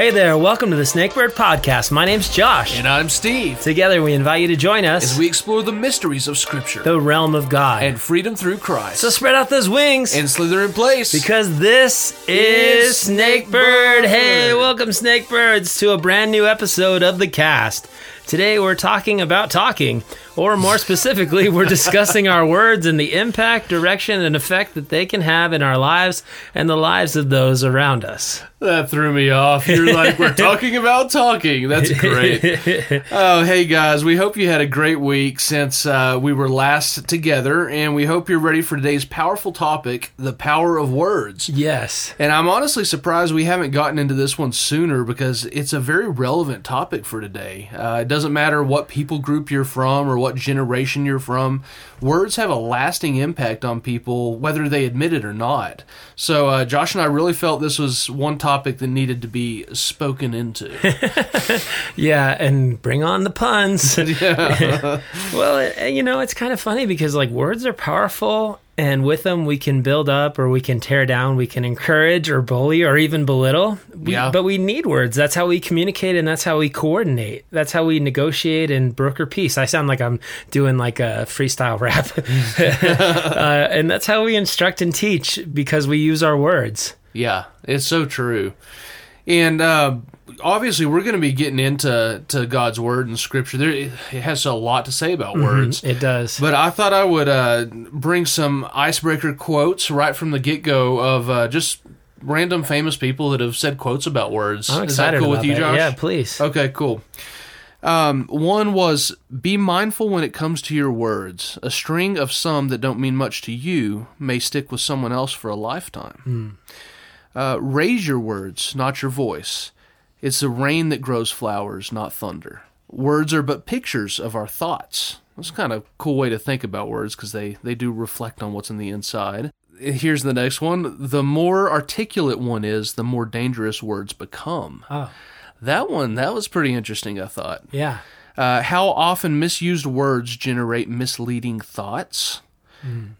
Hey there, welcome to the Snakebird Podcast. My name's Josh. And I'm Steve. Together we invite you to join us as we explore the mysteries of Scripture, the realm of God, and freedom through Christ. So spread out those wings and slither in place, because this is Snakebird. Hey, welcome Snakebirds to a brand new episode of the cast. Today we're talking about talking, or more specifically, we're discussing our words and the impact, direction, and effect that they can have in our lives and the lives of those around us. That threw me off. You're like, we're talking about talking. That's great. Oh, hey guys, we hope you had a great week since we were last together, and we hope you're ready for today's powerful topic, the power of words. Yes. And I'm honestly surprised we haven't gotten into this one sooner, because it's a very relevant topic for today. It doesn't matter what people group you're from or what generation you're from, words have a lasting impact on people, whether they admit it or not. So Josh and I really felt this was one topic that needed to be spoken into. Yeah, and bring on the puns. Yeah. Well, you know, it's kind of funny because, like, words are powerful, and with them we can build up or we can tear down, we can encourage or bully or even belittle. But we need words. That's how we communicate, and that's how we coordinate. That's how we negotiate and broker peace. I sound like I'm doing like a freestyle rap. And that's how we instruct and teach, because we use our words. Yeah, it's so true. And obviously, we're going to be getting into God's Word and Scripture. It has a lot to say about words. It does. But I thought I would bring some icebreaker quotes right from the get-go of just random famous people that have said quotes about words. I'm excited about that. Is that cool with you, Josh? Yeah, please. Okay, cool. One was, be mindful when it comes to your words. A string of some that don't mean much to you may stick with someone else for a lifetime. Raise your words, not your voice. It's the rain that grows flowers, not thunder. Words are but pictures of our thoughts. That's kind of a cool way to think about words, because they do reflect on what's in the inside. Here's the next one. The more articulate one is, the more dangerous words become. Oh. That was pretty interesting, I thought. Yeah. How often misused words generate misleading thoughts.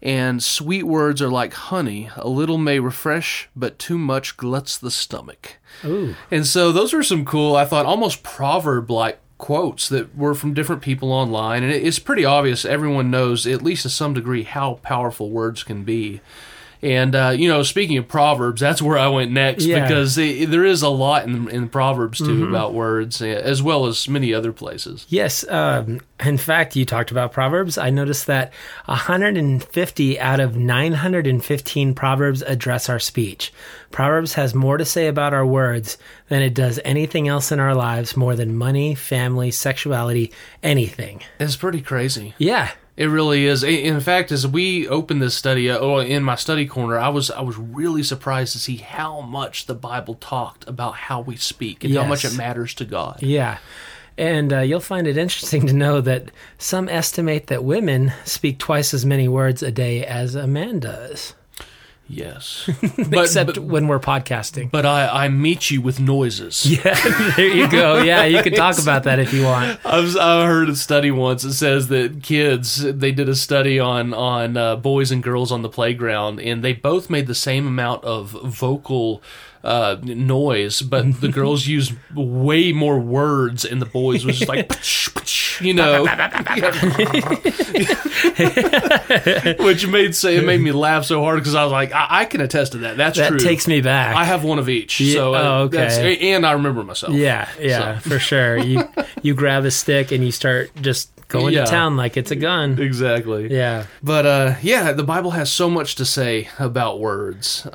And sweet words are like honey. A little may refresh, but too much gluts the stomach. Ooh. And so those were some cool, I thought, almost proverb-like quotes that were from different people online. And it's pretty obvious everyone knows, at least to some degree, how powerful words can be. And, you know, speaking of Proverbs, that's where I went next, because there is a lot in Proverbs, too, about words, as well as many other places. Yes. In fact, you talked about Proverbs. I noticed that 150 out of 915 Proverbs address our speech. Proverbs has more to say about our words than it does anything else in our lives, more than money, family, sexuality, anything. It's pretty crazy. Yeah. It really is. In fact, as we opened this study, in my study corner, I was really surprised to see how much the Bible talked about how we speak and how much it matters to God. Yeah. And you'll find it interesting to know that some estimate that women speak twice as many words a day as a man does. Yes. Except when we're podcasting. But I meet you with noises. Yeah, there you go. Yeah, you can talk about that if you want. I heard a study once that says that kids, they did a study on boys and girls on the playground, and they both made the same amount of vocal noise, but the girls used way more words, and the boys was just like, you know, which made me laugh so hard, because I was like, I can attest to that. That's true. That takes me back. I have one of each, so okay. And I remember myself. Yeah, so. For sure. You grab a stick and you start just going to town like it's a gun. Exactly. Yeah, but the Bible has so much to say about words.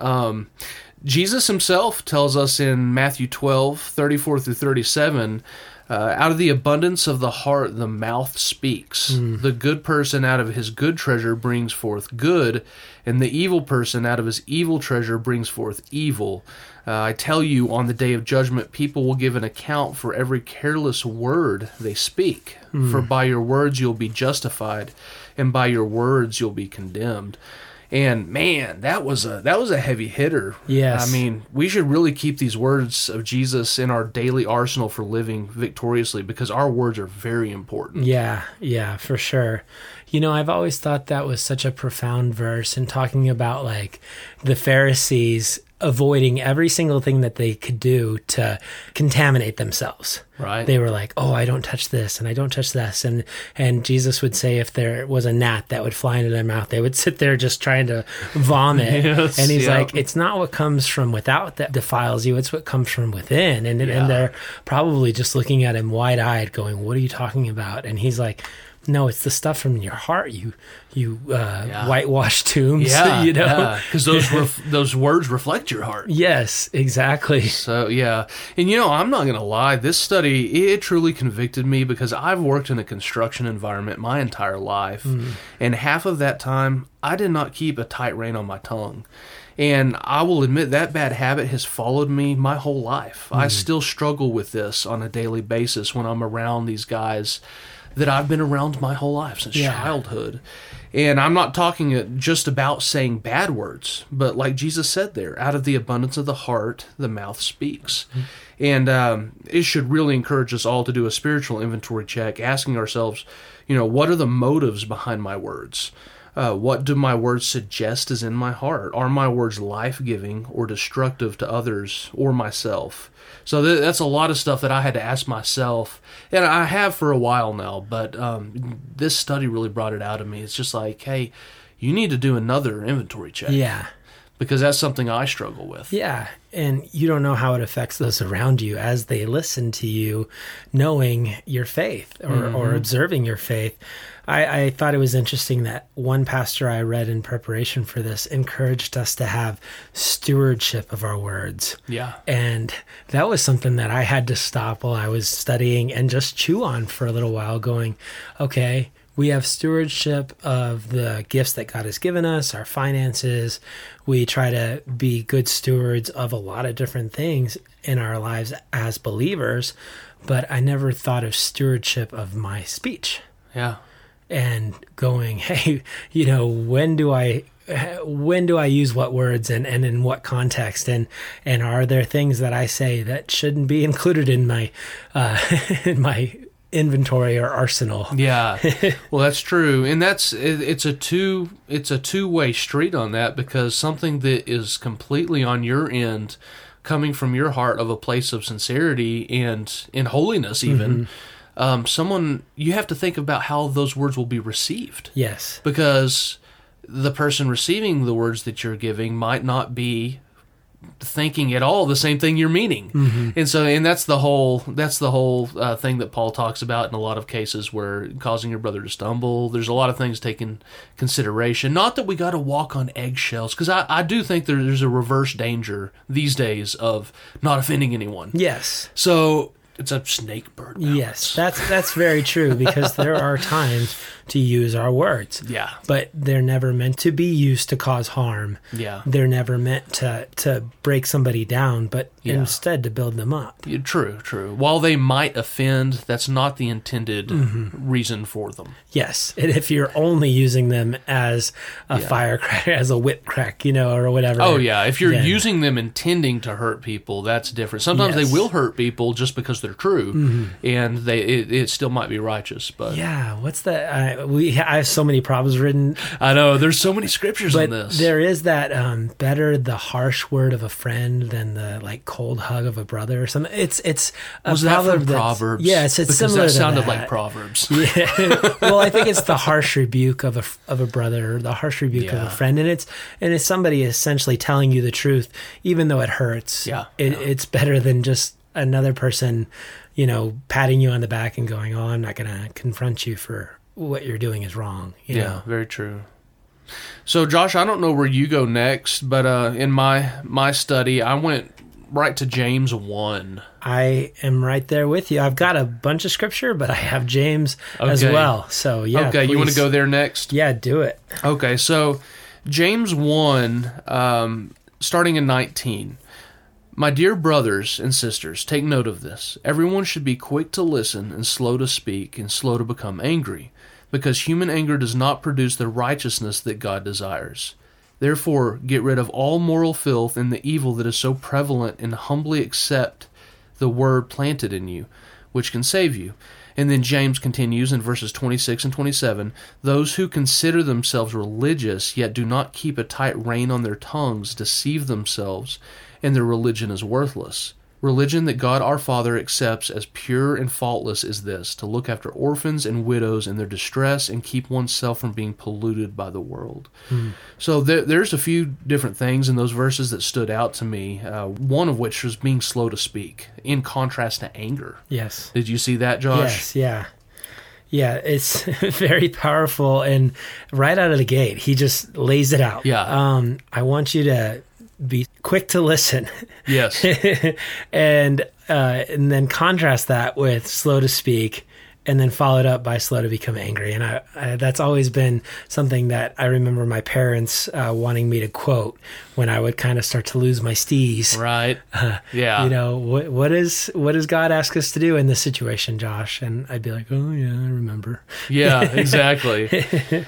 Jesus himself tells us in Matthew 12:34-37, out of the abundance of the heart, the mouth speaks. The good person out of his good treasure brings forth good, and the evil person out of his evil treasure brings forth evil. I tell you, on the day of judgment, people will give an account for every careless word they speak. For by your words you'll be justified, and by your words you'll be condemned. And man, that was a heavy hitter. Yes. I mean, we should really keep these words of Jesus in our daily arsenal for living victoriously, because our words are very important. Yeah, for sure. You know, I've always thought that was such a profound verse, and talking about, like, the Pharisees avoiding every single thing that they could do to contaminate themselves. Right. They were like, oh, I don't touch this and I don't touch this. And Jesus would say if there was a gnat that would fly into their mouth, they would sit there just trying to vomit. Yes, and he's like, it's not what comes from without that defiles you. It's what comes from within. And they're probably just looking at him wide-eyed going, what are you talking about? And he's like, no, it's the stuff from your heart. You whitewashed tombs. Yeah, you know, because those words reflect your heart. Yes, exactly. So yeah, and you know, I'm not gonna lie. This study, it truly convicted me because I've worked in a construction environment my entire life, and half of that time I did not keep a tight rein on my tongue. And I will admit that bad habit has followed me my whole life. I still struggle with this on a daily basis when I'm around these guys that I've been around my whole life since childhood. And I'm not talking just about saying bad words, but like Jesus said there, out of the abundance of the heart, the mouth speaks. Mm-hmm. And it should really encourage us all to do a spiritual inventory check, asking ourselves, you know, what are the motives behind my words? What do my words suggest is in my heart? Are my words life-giving or destructive to others or myself? So that's a lot of stuff that I had to ask myself, and I have for a while now, but this study really brought it out of me. It's just like, hey, you need to do another inventory check. Yeah. Because that's something I struggle with. Yeah, and you don't know how it affects those around you as they listen to you, knowing your faith or observing your faith. I thought it was interesting that one pastor I read in preparation for this encouraged us to have stewardship of our words. Yeah. And that was something that I had to stop while I was studying and just chew on for a little while going, okay, we have stewardship of the gifts that God has given us, our finances. We try to be good stewards of a lot of different things in our lives as believers, but I never thought of stewardship of my speech. Yeah. And going, hey, you know, when do I use what words and in what context? And are there things that I say that shouldn't be included in my in my inventory or arsenal? Yeah, well, that's true, and it's a two-way street on that, because something that is completely on your end, coming from your heart of a place of sincerity and in holiness, even. Mm-hmm. Someone, you have to think about how those words will be received. Yes. Because the person receiving the words that you're giving might not be thinking at all the same thing you're meaning. Mm-hmm. And that's the whole thing that Paul talks about in a lot of cases, where causing your brother to stumble. There's a lot of things taken consideration. Not that we got to walk on eggshells, because I do think there's a reverse danger these days of not offending anyone. Yes. So it's a snakebird. Yes, that's very true, because there are times to use our words. Yeah. But they're never meant to be used to cause harm. Yeah. They're never meant to break somebody down, but instead to build them up. Yeah, true. While they might offend, that's not the intended reason for them. Yes. And if you're only using them as a firecracker, as a whip crack, you know, or whatever. Oh, yeah. If you're using them intending to hurt people, that's different. Sometimes they will hurt people just because they're true, and it still might be righteous. But yeah, what's that? I have so many problems written. I know, there's so many scriptures in this. There is that better the harsh word of a friend than the like cold hug of a brother or something. It's a was proverb that from Proverbs? Yes, it's similar. That sounded to that. Like Proverbs. Yeah. Well, I think it's the harsh rebuke of a brother, or the harsh rebuke of a friend, and it's somebody essentially telling you the truth, even though it hurts. Yeah, it's better than just another person, you know, patting you on the back and going, oh, I'm not going to confront you for what you're doing is wrong. You know? Very true. So, Josh, I don't know where you go next, but in my study, I went right to James 1. I am right there with you. I've got a bunch of scripture, but I have James as well. So, yeah. Okay, please. You want to go there next? Yeah, do it. Okay, so James 1, starting in 19. My dear brothers and sisters, take note of this. Everyone should be quick to listen and slow to speak and slow to become angry, because human anger does not produce the righteousness that God desires. Therefore, get rid of all moral filth and the evil that is so prevalent, and humbly accept the word planted in you, which can save you. And then James continues in verses 26 and 27, those who consider themselves religious yet do not keep a tight rein on their tongues deceive themselves, and their religion is worthless. Religion that God our Father accepts as pure and faultless is this, to look after orphans and widows in their distress and keep oneself from being polluted by the world. Mm. So there's a few different things in those verses that stood out to me, one of which was being slow to speak, in contrast to anger. Yes. Did you see that, Josh? Yes, yeah. Yeah, it's very powerful, and right out of the gate, he just lays it out. Yeah. I want you to be quick to listen. Yes. And then contrast that with slow to speak, and then followed up by slow to become angry. And I that's always been something that I remember my parents wanting me to quote when I would kind of start to lose my stees. Right. Yeah. You know, what does God ask us to do in this situation, Josh? And I'd be like, oh yeah, I remember. Yeah, exactly. It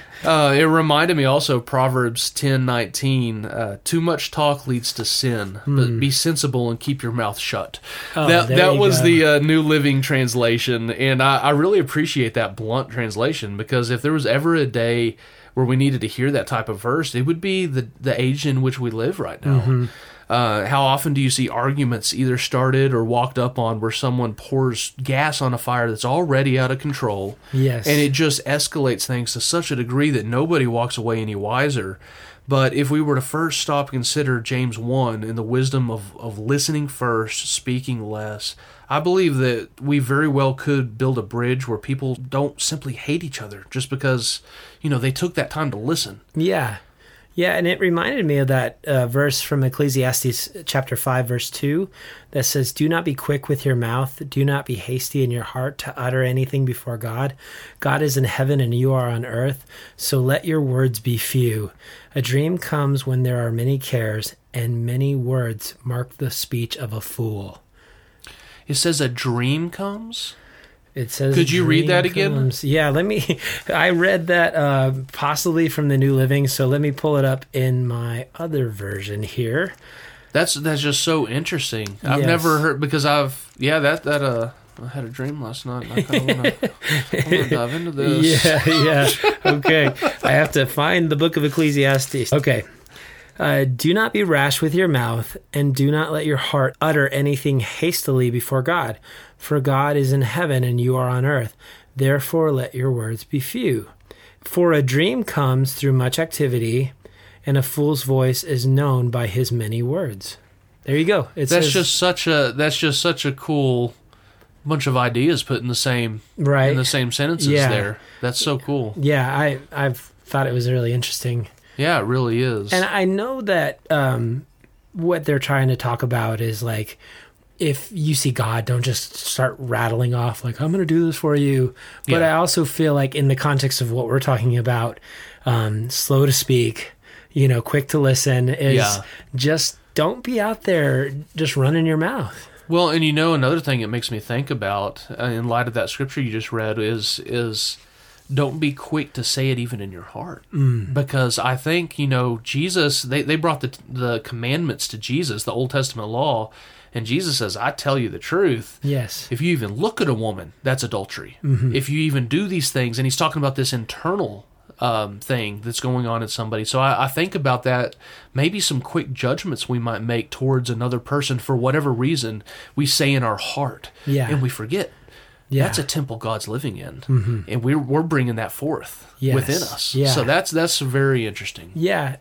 reminded me also of Proverbs 10:19. Too much talk leads to sin, but be sensible and keep your mouth shut. Oh, that was the New Living Translation, and I really appreciate that blunt translation, because if there was ever a day where we needed to hear that type of verse, it would be the age in which we live right now. Mm-hmm. How often do you see arguments either started or walked up on where someone pours gas on a fire that's already out of control? Yes. And it just escalates things to such a degree that nobody walks away any wiser. But if we were to first stop and consider James 1 and the wisdom of listening first, speaking less, I believe that we very well could build a bridge where people don't simply hate each other just because, you know, they took that time to listen. Yeah. Yeah, and it reminded me of that verse from Ecclesiastes chapter 5, verse 2, that says, do not be quick with your mouth, do not be hasty in your heart to utter anything before God. God is in heaven and you are on earth, so let your words be few. A dream comes when there are many cares, and many words mark the speech of a fool. It says a dream comes? It says, could you read that again? Yeah, I read that possibly from the New Living, so let me pull it up in my other version here. That's just so interesting. I've never heard, because I had a dream last night, and I kind of want to dive into this. Yeah. Okay. I have to find the book of Ecclesiastes. Okay. Do not be rash with your mouth, and do not let your heart utter anything hastily before God, for God is in heaven and you are on earth. Therefore, let your words be few. For a dream comes through much activity, and a fool's voice is known by his many words. There you go. That's just such a cool bunch of ideas put in the same in the same sentences there. That's so cool. Yeah, I've thought it was really interesting. Yeah, it really is. And I know that what they're trying to talk about is, like, if you see God, don't just start rattling off, like, I'm going to do this for you. But I also feel like in the context of what we're talking about, slow to speak, you know, quick to listen, is just don't be out there just running your mouth. Well, and you know, another thing it makes me think about in light of that scripture you just read is don't be quick to say it even in your heart. Mm. Because I think, you know, Jesus, they brought the commandments to Jesus, the Old Testament law, and Jesus says, I tell you the truth. Yes. If you even look at a woman, that's adultery. Mm-hmm. If you even do these things, and he's talking about this internal thing that's going on in somebody. So I think about that, maybe some quick judgments we might make towards another person for whatever reason we say in our heart, and we forget. Yeah. That's a temple God's living in, and we're bringing that forth within us. Yeah. So that's very interesting. Yeah,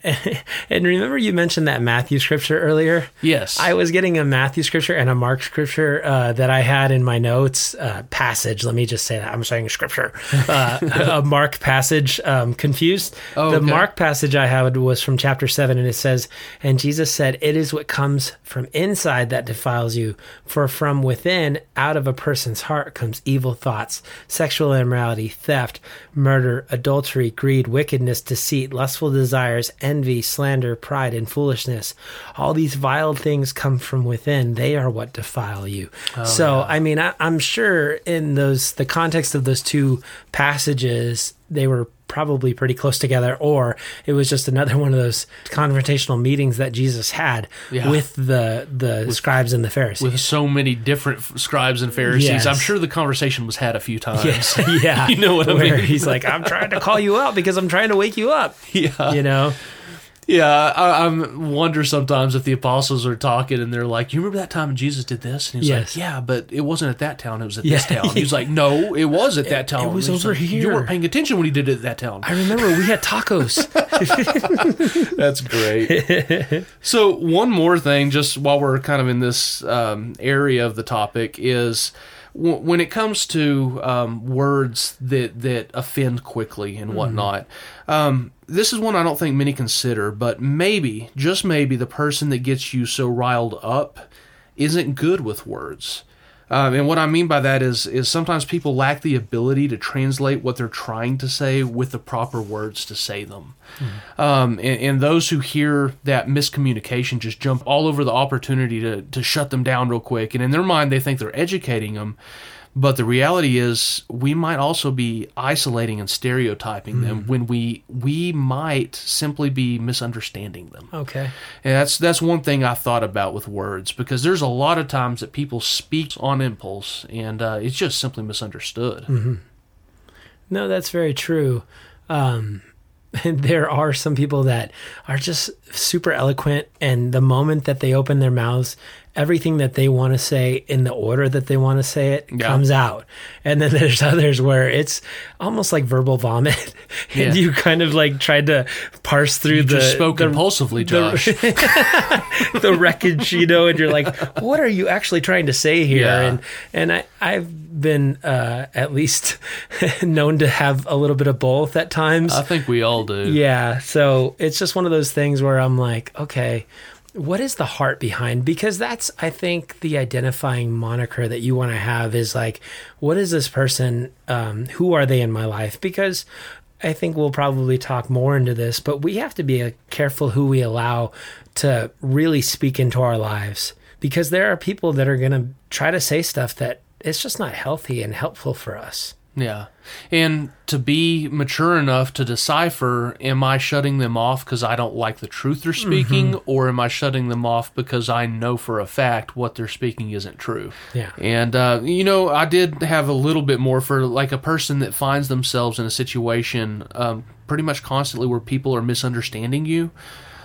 and remember you mentioned that Matthew scripture earlier? Yes. I was getting a Matthew scripture and a Mark scripture that I had in my notes, passage. Let me just say that. I'm saying scripture. A Mark passage, confused. Oh, the Mark passage I had was from chapter 7, and it says, and Jesus said, it is what comes from inside that defiles you, for from within, out of a person's heart comes evil thoughts, sexual immorality, theft, murder, adultery, greed, wickedness, deceit, lustful desires, envy, slander, pride, and foolishness. All these vile things come from within. They are what defile you. Oh, so, yeah. I mean, I'm sure in the context of those two passages, they were probably pretty close together, or it was just another one of those confrontational meetings that Jesus had with the scribes and the Pharisees. With so many different scribes and Pharisees. Yes. I'm sure the conversation was had a few times. Yes. Yeah. You know what I mean? He's like, I'm trying to call you out because I'm trying to wake you up. Yeah. You know? Yeah, I wonder sometimes if the apostles are talking and they're like, you remember that time when Jesus did this? And he's like, yeah, but it wasn't at that town. It was at this town. He's like, no, it was at that town. It was over here. You weren't paying attention when he did it at that town. I remember we had tacos. That's great. So one more thing, just while we're kind of in this area of the topic, is when it comes to words that offend quickly and whatnot, this is one I don't think many consider, but maybe, just maybe, the person that gets you so riled up isn't good with words. And what I mean by that is sometimes people lack the ability to translate what they're trying to say with the proper words to say them. Mm-hmm. And those who hear that miscommunication just jump all over the opportunity to shut them down real quick. And in their mind, they think they're educating them. But the reality is we might also be isolating and stereotyping them when we might simply be misunderstanding them. Okay. And that's one thing I thought about with words, because there's a lot of times that people speak on impulse and it's just simply misunderstood. Mm-hmm. No, that's very true. And there are some people that are just super eloquent, and the moment that they open their mouths, everything that they want to say in the order that they want to say it comes out. And then there's others where it's almost like verbal vomit. And you kind of like tried to parse through just spoke impulsively, Josh. The wreckage, you know, and you're like, what are you actually trying to say here? Yeah. And I've been at least known to have a little bit of both at times. I think we all do. Yeah. So it's just one of those things where I'm like, okay, what is the heart behind? Because that's, I think, the identifying moniker that you want to have is like, what is this person? Who are they in my life? Because I think we'll probably talk more into this, but we have to be careful who we allow to really speak into our lives, because there are people that are going to try to say stuff that it's just not healthy and helpful for us. Yeah. And to be mature enough to decipher, am I shutting them off because I don't like the truth they're speaking, or am I shutting them off because I know for a fact what they're speaking isn't true? Yeah. And, you know, I did have a little bit more for like a person that finds themselves in a situation pretty much constantly where people are misunderstanding you.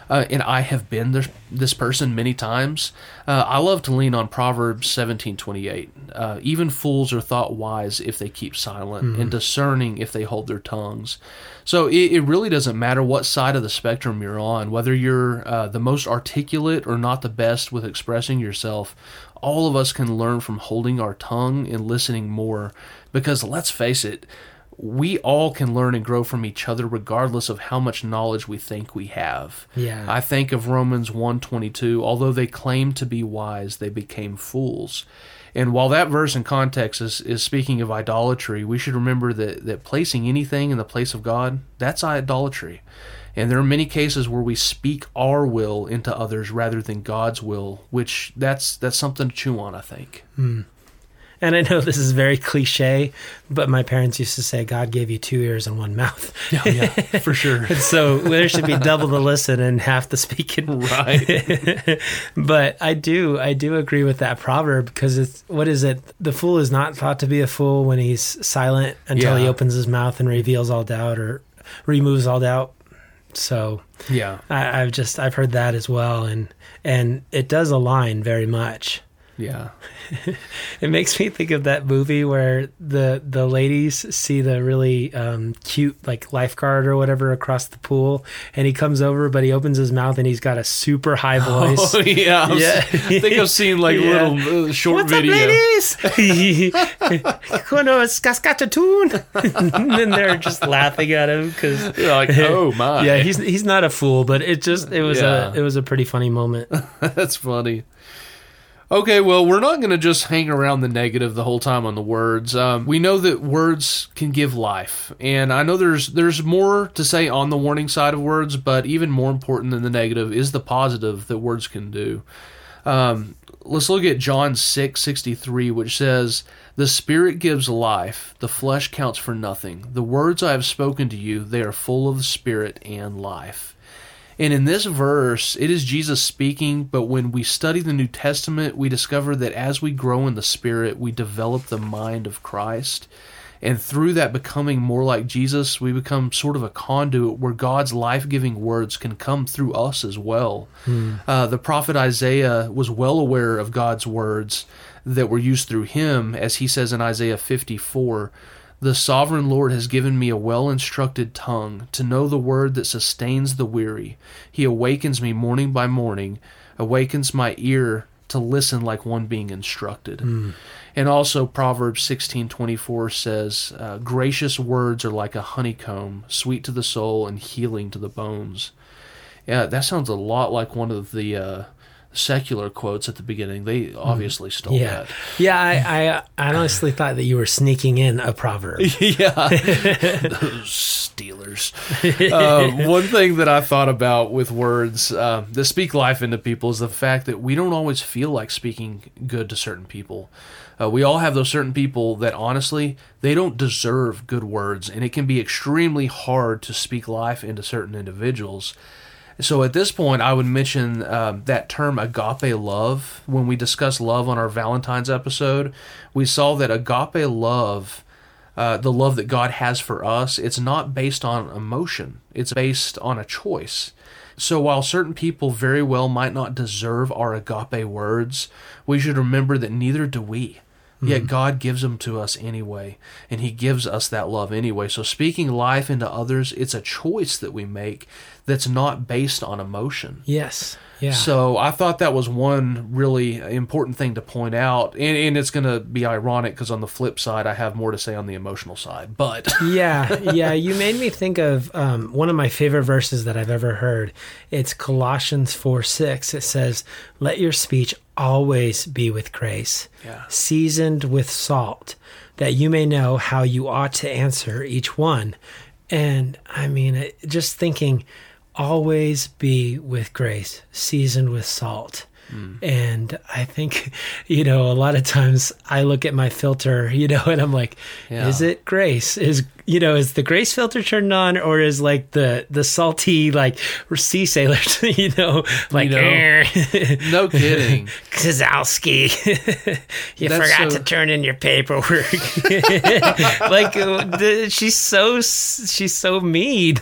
And I have been this person many times. I love to lean on Proverbs 17:28. Even fools are thought wise if they keep silent, and discerning if they hold their tongues. So it really doesn't matter what side of the spectrum you're on, whether you're the most articulate or not the best with expressing yourself. All of us can learn from holding our tongue and listening more, because let's face it, we all can learn and grow from each other regardless of how much knowledge we think we have. Yeah. I think of Romans 1:22, although they claimed to be wise, they became fools. And while that verse in context is speaking of idolatry, we should remember that placing anything in the place of God, that's idolatry. And there are many cases where we speak our will into others rather than God's will, which that's something to chew on, I think. Mm. And I know this is very cliche, but my parents used to say, God gave you two ears and one mouth. Oh, yeah, for sure. So there should be double the listen and half the speaking. Right. But I do agree with that proverb, because it's, what is it? The fool is not thought to be a fool when he's silent until he opens his mouth and reveals all doubt or removes all doubt. So yeah, I've heard that as well. And it does align very much. Yeah. It makes me think of that movie where the ladies see the really cute like lifeguard or whatever across the pool, and he comes over, but he opens his mouth and he's got a super high voice. Oh, yeah. I think I've seen like little short videos. What's up, ladies? And then they're just laughing at him because they're like, oh my. Yeah, he's not a fool, but it was a pretty funny moment. That's funny. Okay, well, we're not going to just hang around the negative the whole time on the words. We know that words can give life, and I know there's more to say on the warning side of words, but even more important than the negative is the positive that words can do. let's look at John 6:63, which says, "The Spirit gives life, the flesh counts for nothing. The words I have spoken to you, they are full of the Spirit and life." And in this verse, it is Jesus speaking, but when we study the New Testament, we discover that as we grow in the Spirit, we develop the mind of Christ. And through that becoming more like Jesus, we become sort of a conduit where God's life-giving words can come through us as well. The prophet Isaiah was well aware of God's words that were used through him, as he says in Isaiah 54, "The sovereign Lord has given me a well-instructed tongue to know the word that sustains the weary. He awakens me morning by morning, awakens my ear to listen like one being instructed." And also Proverbs 16:24 says, "Gracious words are like a honeycomb, sweet to the soul and healing to the bones." Yeah, that sounds a lot like one of the secular quotes at the beginning. They obviously stole that. Yeah, I honestly thought that you were sneaking in a proverb. Those stealers. One thing that I thought about with words that speak life into people is the fact that we don't always feel like speaking good to certain people. We all have those certain people that honestly, they don't deserve good words, and it can be extremely hard to speak life into certain individuals. So at this point, I would mention that term agape love. When we discussed love on our Valentine's episode, we saw that agape love, the love that God has for us, it's not based on emotion. It's based on a choice. So while certain people very well might not deserve our agape words, we should remember that neither do we. Yet God gives them to us anyway, and He gives us that love anyway. So speaking life into others, it's a choice that we make that's not based on emotion. Yes. Yeah. So I thought that was one really important thing to point out, and it's going to be ironic because on the flip side, I have more to say on the emotional side. But yeah, you made me think of one of my favorite verses that I've ever heard. It's Colossians 4:6. It says, "Let your speech always be with grace, seasoned with salt, that you may know how you ought to answer each one." And I mean, just thinking, always be with grace, seasoned with salt. And I think, you know, a lot of times I look at my filter, you know, and I'm like, is it grace? Is the grace filter turned on, or is like the salty, like sea sailors, you know, like, no kidding. Kozowski, you forgot to turn in your paperwork. Like she's so mean,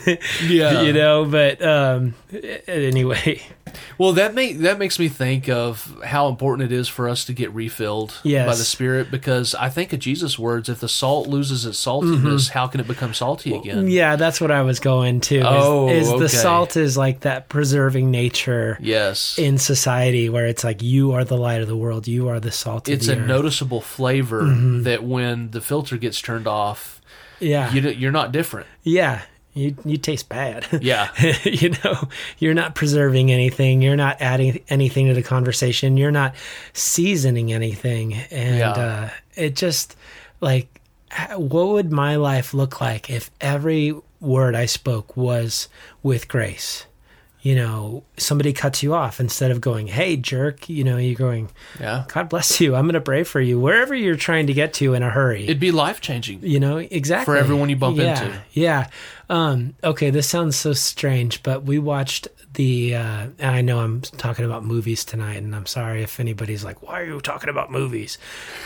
you know, but anyway. Well, that makes me think of how important it is for us to get refilled by the Spirit, because I think of Jesus' words, if the salt loses its saltiness, how can it become salty again? Yeah, that's what I was going to. The salt is like that preserving nature in society where it's like, you are the light of the world, you are the salt of the earth. It's a noticeable flavor that when the filter gets turned off, you're not different. Yeah. You taste bad. Yeah. You know, you're not preserving anything. You're not adding anything to the conversation. You're not seasoning anything. And it just, like, what would my life look like if every word I spoke was with grace? You know, somebody cuts you off, instead of going, "Hey, jerk," you know, you're going, "God bless you. I'm going to pray for you," wherever you're trying to get to in a hurry. It'd be life-changing. You know, exactly. For everyone you bump into. Yeah. Okay, this sounds so strange, but we watched and I know I'm talking about movies tonight, and I'm sorry if anybody's like, "Why are you talking about movies?"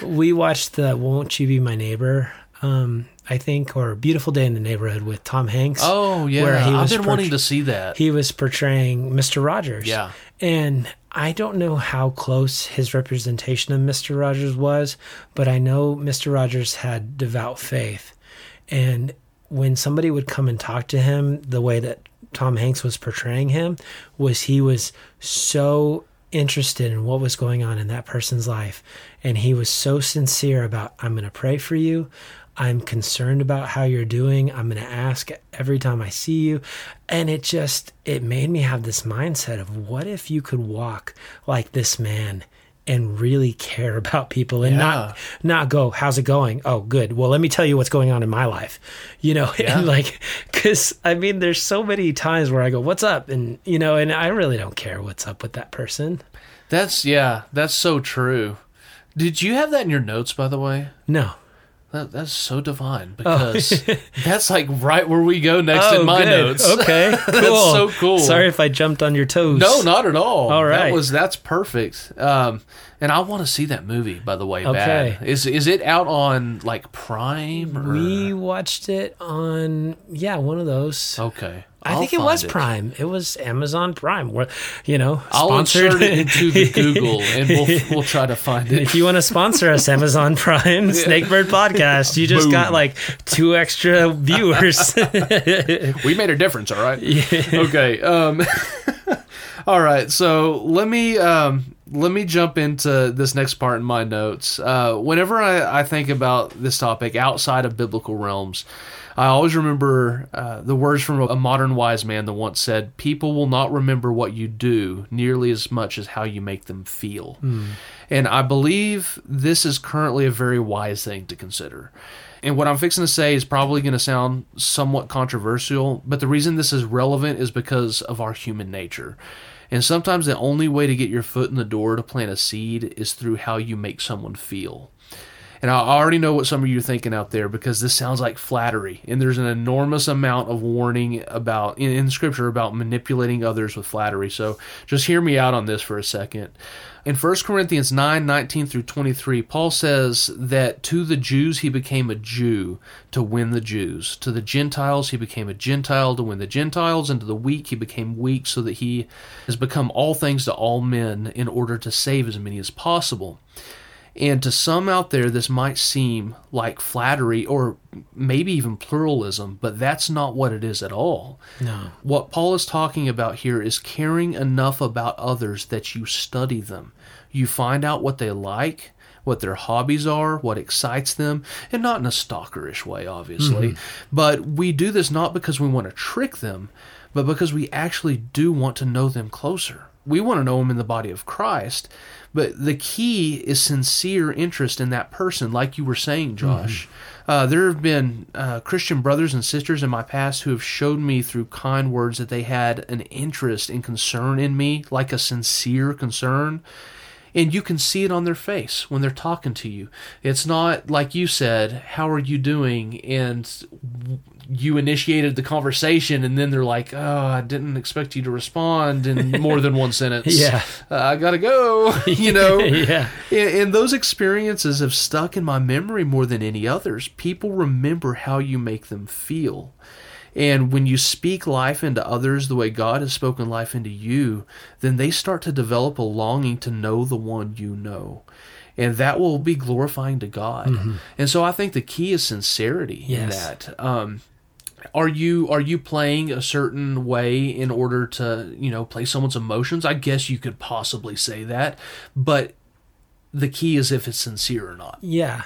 We watched the Won't You Be My Neighbor, I think, or A Beautiful Day in the Neighborhood with Tom Hanks. Oh, yeah. Where I've been wanting to see that. He was portraying Mr. Rogers. Yeah. And I don't know how close his representation of Mr. Rogers was, but I know Mr. Rogers had devout faith. And when somebody would come and talk to him, the way that Tom Hanks was portraying him was he was so interested in what was going on in that person's life. And he was so sincere about, "I'm going to pray for you. I'm concerned about how you're doing. I'm going to ask every time I see you." And it made me have this mindset of, what if you could walk like this man and really care about people and not go, "How's it going? Oh, good. Well, let me tell you what's going on in my life." You know, and like, because I mean, there's so many times where I go, "What's up?" And, you know, and I really don't care what's up with that person. That's so true. Did you have that in your notes, by the way? No. That's so divine, because that's like right where we go next in my notes. Okay, cool. That's so cool. Sorry if I jumped on your toes. No, not at all. All right, that's perfect. And I want to see that movie, by the way. Okay, bad. Is it out on like Prime? Or? We watched it on one of those. Okay. I think it was Prime. It was Amazon Prime. Where, I'll insert it into the Google, and we'll try to find it. If you want to sponsor us, Amazon Prime, Snakebird Podcast, you just got like 2 extra viewers. We made a difference, all right? Yeah. Okay. All right. So let me jump into this next part in my notes. Whenever I think about this topic outside of biblical realms, I always remember the words from a modern wise man that once said, "People will not remember what you do nearly as much as how you make them feel." Mm. And I believe this is currently a very wise thing to consider. And what I'm fixing to say is probably going to sound somewhat controversial, but the reason this is relevant is because of our human nature. And sometimes the only way to get your foot in the door to plant a seed is through how you make someone feel. And I already know what some of you are thinking out there, because this sounds like flattery. And there's an enormous amount of warning about in Scripture about manipulating others with flattery. So just hear me out on this for a second. In 1 Corinthians 9:19 through 23, Paul says that to the Jews he became a Jew to win the Jews. To the Gentiles he became a Gentile to win the Gentiles. And to the weak he became weak, so that he has become all things to all men in order to save as many as possible. And to some out there, this might seem like flattery or maybe even pluralism, but that's not what it is at all. No. What Paul is talking about here is caring enough about others that you study them. You find out what they like, what their hobbies are, what excites them, and not in a stalkerish way, obviously. Mm-hmm. But we do this not because we want to trick them, but because we actually do want to know them closer. We want to know them in the body of Christ, but the key is sincere interest in that person, like you were saying, Josh. Mm-hmm. There have been Christian brothers and sisters in my past who have showed me through kind words that they had an interest and concern in me, like a sincere concern. And you can see it on their face when they're talking to you. It's not like you said, "How are you doing?" And you initiated the conversation, and then they're like, "Oh, I didn't expect you to respond in more than one sentence." Yeah. I got to go, Yeah. And those experiences have stuck in my memory more than any others. People remember how you make them feel. And when you speak life into others the way God has spoken life into you, then they start to develop a longing to know the one you know. And that will be glorifying to God. Mm-hmm. And so I think the key is sincerity in that. Are you playing a certain way in order to, play someone's emotions? I guess you could possibly say that. But the key is if it's sincere or not. Yeah.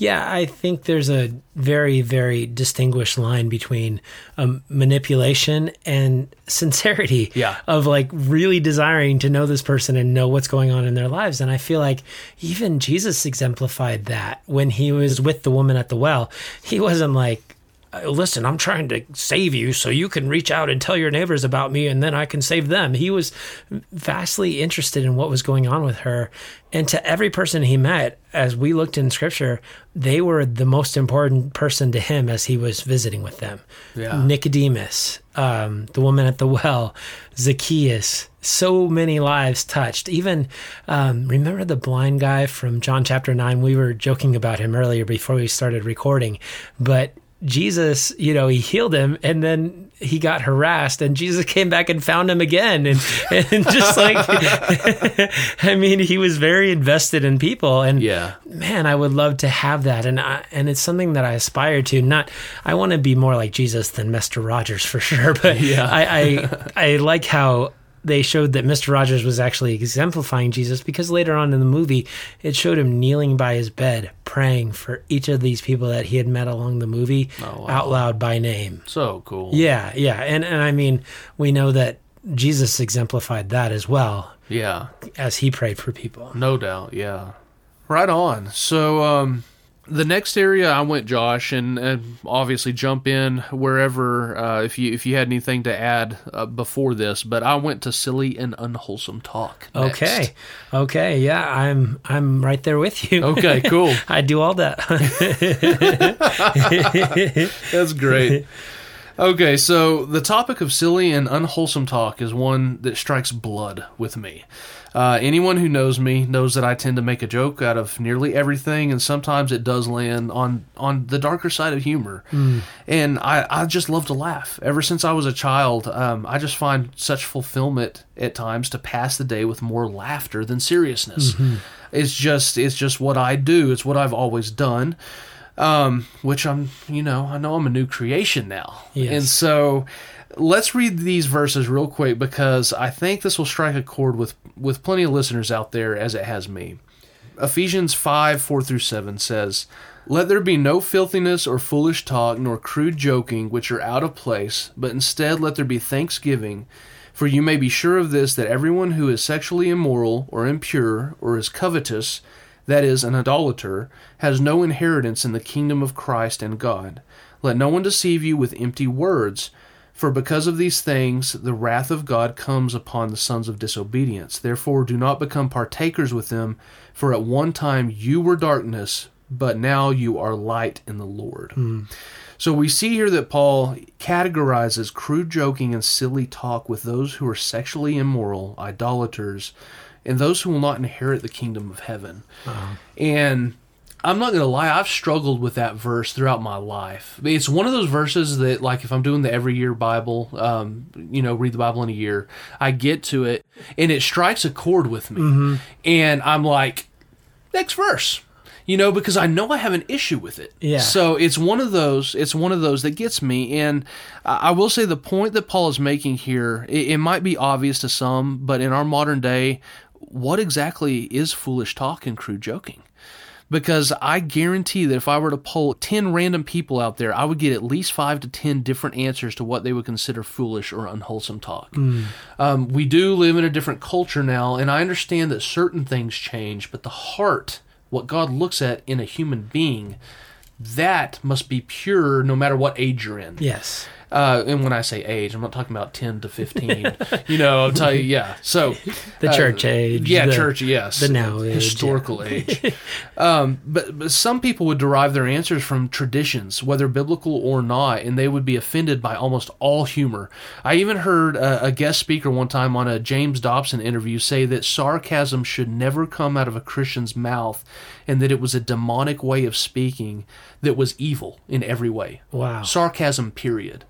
Yeah, I think there's a very, very distinguished line between manipulation and sincerity of like really desiring to know this person and know what's going on in their lives. And I feel like even Jesus exemplified that when he was with the woman at the well. He wasn't like, "Listen, I'm trying to save you so you can reach out and tell your neighbors about me and then I can save them." He was vastly interested in what was going on with her. And to every person he met, as we looked in Scripture, they were the most important person to him as he was visiting with them. Yeah. Nicodemus, the woman at the well, Zacchaeus, so many lives touched. Even, remember the blind guy from John chapter 9? We were joking about him earlier before we started recording, but Jesus, he healed him, and then he got harassed, and Jesus came back and found him again. And just like, I mean, he was very invested in people. And man, I would love to have that. And it's something that I aspire to. I want to be more like Jesus than Mr. Rogers for sure. But I like how they showed that Mr. Rogers was actually exemplifying Jesus, because later on in the movie, it showed him kneeling by his bed, praying for each of these people that he had met along the movie out loud by name. So cool. Yeah, yeah. And I mean, we know that Jesus exemplified that as well. Yeah. As he prayed for people. No doubt, yeah. Right on. So The next area I went, Josh, and obviously jump in wherever if you had anything to add before this, but I went to silly and unwholesome talk next. Okay, yeah, I'm right there with you. Okay, cool. I do all that. That's great. Okay, so the topic of silly and unwholesome talk is one that strikes blood with me. Anyone who knows me knows that I tend to make a joke out of nearly everything, and sometimes it does land on the darker side of humor. Mm. And I just love to laugh. Ever since I was a child, I just find such fulfillment at times to pass the day with more laughter than seriousness. Mm-hmm. It's just what I do. It's what I've always done. Which I know I'm a new creation now. Yes. And so let's read these verses real quick because I think this will strike a chord with plenty of listeners out there as it has me. Ephesians 5:4-7 says, "Let there be no filthiness or foolish talk nor crude joking which are out of place, but instead let there be thanksgiving. For you may be sure of this, that everyone who is sexually immoral or impure or is covetous, that is, an idolater, has no inheritance in the kingdom of Christ and God. Let no one deceive you with empty words, for because of these things the wrath of God comes upon the sons of disobedience. Therefore do not become partakers with them, for at one time you were darkness, but now you are light in the Lord." Mm. So we see here that Paul categorizes crude joking and silly talk with those who are sexually immoral, idolaters, and those who will not inherit the kingdom of heaven. Uh-huh. And I'm not going to lie, I've struggled with that verse throughout my life. It's one of those verses that, like, if I'm doing the every year Bible, read the Bible in a year, I get to it, and it strikes a chord with me. Mm-hmm. And I'm like, next verse. Because I know I have an issue with it. Yeah. So it's one of those that gets me. And I will say the point that Paul is making here, it might be obvious to some, but in our modern day, what exactly is foolish talk and crude joking? Because I guarantee that if I were to poll 10 random people out there, I would get at least 5 to 10 different answers to what they would consider foolish or unwholesome talk. Mm. We do live in a different culture now, and I understand that certain things change, but the heart, what God looks at in a human being, that must be pure no matter what age you're in. Yes. And when I say age, I'm not talking about 10 to 15. I'll tell you, yeah. So the church age. Yeah, church, yes. The now age. Historical age. But some people would derive their answers from traditions, whether biblical or not, and they would be offended by almost all humor. I even heard a guest speaker one time on a James Dobson interview say that sarcasm should never come out of a Christian's mouth and that it was a demonic way of speaking that was evil in every way. Wow. Sarcasm, period.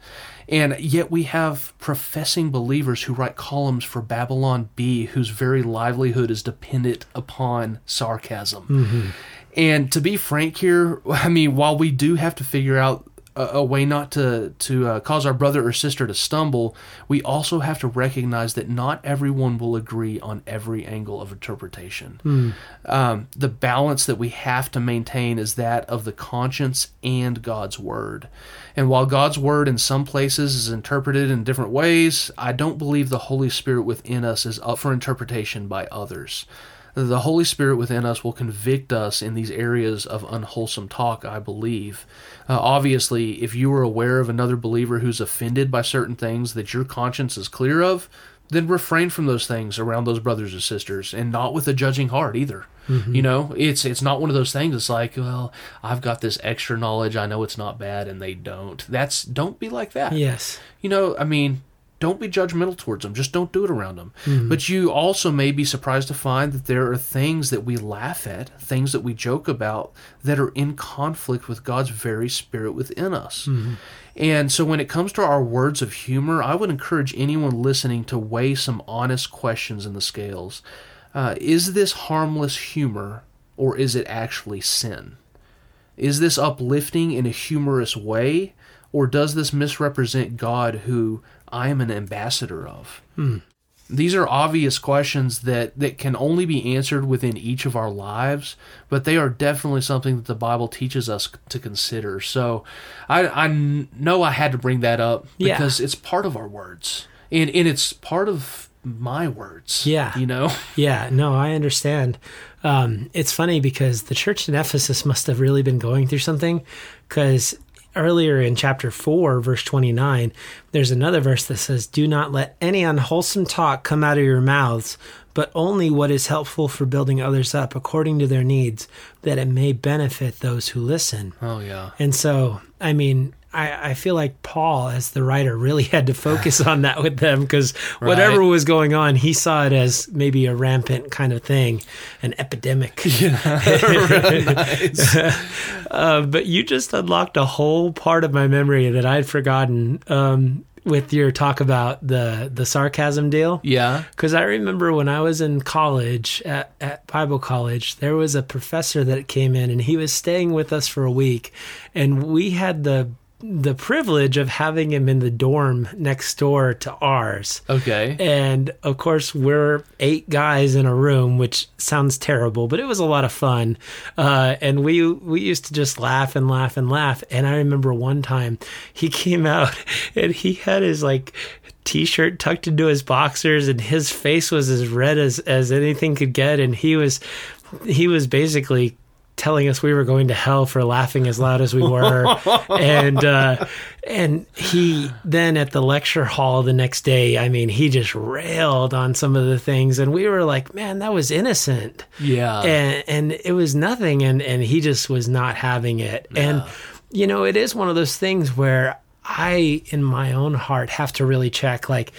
And yet we have professing believers who write columns for Babylon B whose very livelihood is dependent upon sarcasm. Mm-hmm. And to be frank here, I mean, while we do have to figure out a way not to cause our brother or sister to stumble, we also have to recognize that not everyone will agree on every angle of interpretation. Mm. The balance that we have to maintain is that of the conscience and God's word. And while God's word in some places is interpreted in different ways, I don't believe the Holy Spirit within us is up for interpretation by others. The Holy Spirit within us will convict us in these areas of unwholesome talk, I believe. Obviously, if you are aware of another believer who's offended by certain things that your conscience is clear of, then refrain from those things around those brothers or sisters, and not with a judging heart either. Mm-hmm. It's not one of those things that's like, well, I've got this extra knowledge, I know it's not bad, and they don't. Don't be like that. Yes. Don't be judgmental towards them. Just don't do it around them. Mm-hmm. But you also may be surprised to find that there are things that we laugh at, things that we joke about, that are in conflict with God's very spirit within us. Mm-hmm. And so when it comes to our words of humor, I would encourage anyone listening to weigh some honest questions in the scales. Is this harmless humor, or is it actually sin? Is this uplifting in a humorous way, or does this misrepresent God, who I am an ambassador of? Hmm. These are obvious questions that can only be answered within each of our lives, but they are definitely something that the Bible teaches us to consider. So I know I had to bring that up because it's part of our words, and it's part of my words. Yeah. You know? Yeah. No, I understand. It's funny because the church in Ephesus must have really been going through something, because earlier in chapter 4, verse 29, there's another verse that says, "Do not let any unwholesome talk come out of your mouths, but only what is helpful for building others up according to their needs, that it may benefit those who listen." Oh, yeah. And so, I mean, I feel like Paul, as the writer, really had to focus on that with them, because whatever was going on, he saw it as maybe a rampant kind of thing, an epidemic. But you just unlocked a whole part of my memory that I'd forgotten with your talk about the sarcasm deal. Yeah. Because I remember when I was in college, at Bible college, there was a professor that came in, and he was staying with us for a week, and we had the privilege of having him in the dorm next door to ours. Okay. And of course we're 8 guys in a room, which sounds terrible, but it was a lot of fun. And we used to just laugh and laugh and laugh. And I remember one time he came out and he had his like T-shirt tucked into his boxers, and his face was as red as anything could get. And he was basically telling us we were going to hell for laughing as loud as we were. And he then at the lecture hall the next day, I mean, he just railed on some of the things, and we were like, man, that was innocent. Yeah. And it was nothing. And he just was not having it. Yeah. And, you know, it is one of those things where I, in my own heart, have to really check, like,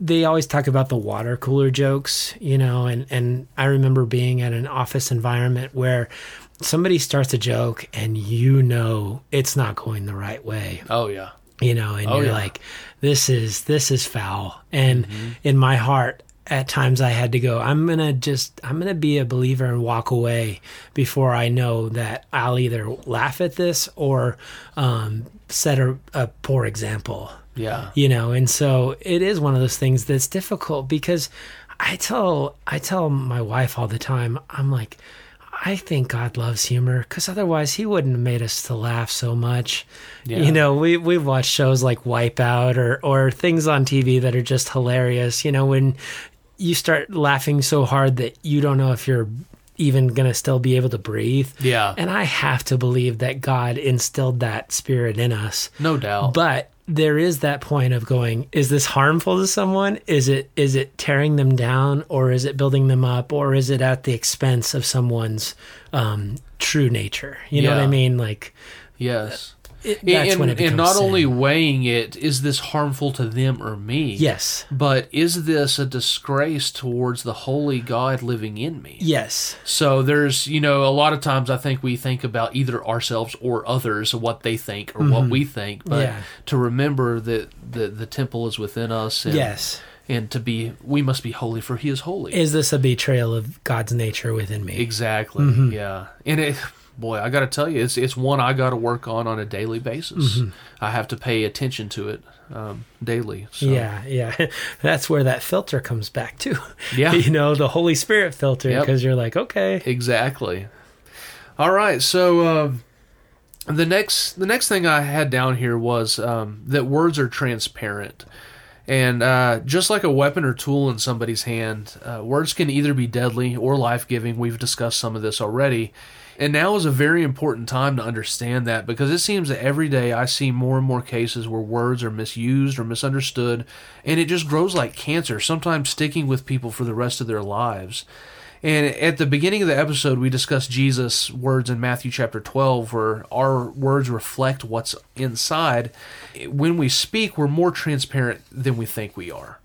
they always talk about the water cooler jokes, you know, and I remember being at an office environment where somebody starts a joke and you know it's not going the right way. Oh, yeah. You know, and you're like, this is foul. And in my heart, at times I had to go, I'm going to be a believer and walk away before I know that I'll either laugh at this or set a poor example. Yeah. You know, and so it is one of those things that's difficult, because I tell my wife all the time, I'm like, I think God loves humor, because otherwise he wouldn't have made us to laugh so much. Yeah. You know, we've watched shows like Wipeout or things on TV that are just hilarious. You know, when you start laughing so hard that you don't know if you're even going to still be able to breathe. Yeah. And I have to believe that God instilled that spirit in us. No doubt. But there is that point of going, is this harmful to someone? Is it tearing them down, or is it building them up, or is it at the expense of someone's true nature? You know what I mean? Like, yes. Only weighing it, is this harmful to them or me? Yes. But is this a disgrace towards the holy God living in me? Yes. So there's, you know, a lot of times I think we think about either ourselves or others, what they think or what we think, but to remember that the temple is within us. And, yes. And we must be holy, for he is holy. Is this a betrayal of God's nature within me? Exactly. Mm-hmm. Yeah. And it... Boy, I got to tell you, it's one I got to work on a daily basis. Mm-hmm. I have to pay attention to it daily. So. Yeah. That's where that filter comes back too. Yeah. You know, the Holy Spirit filter, because you're like, okay. Exactly. All right. So the next thing I had down here was that words are transparent. And just like a weapon or tool in somebody's hand, words can either be deadly or life-giving. We've discussed some of this already. And now is a very important time to understand that, because it seems that every day I see more and more cases where words are misused or misunderstood, and it just grows like cancer, sometimes sticking with people for the rest of their lives. And at the beginning of the episode, we discussed Jesus' words in Matthew chapter 12, where our words reflect what's inside. When we speak, we're more transparent than we think we are.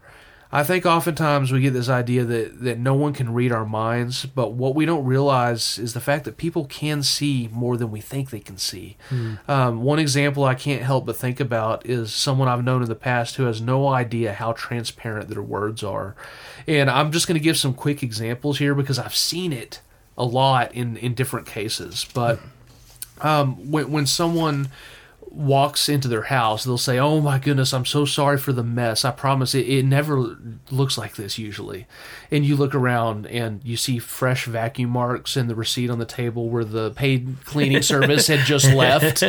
I think oftentimes we get this idea that no one can read our minds, but what we don't realize is the fact that people can see more than we think they can see. Mm. One example I can't help but think about is someone I've known in the past who has no idea how transparent their words are. And I'm just going to give some quick examples here, because I've seen it a lot in different cases. But when someone walks into their house, they'll say, "Oh my goodness, I'm so sorry for the mess. I promise it never looks like this usually." And you look around and you see fresh vacuum marks and the receipt on the table where the paid cleaning service had just left.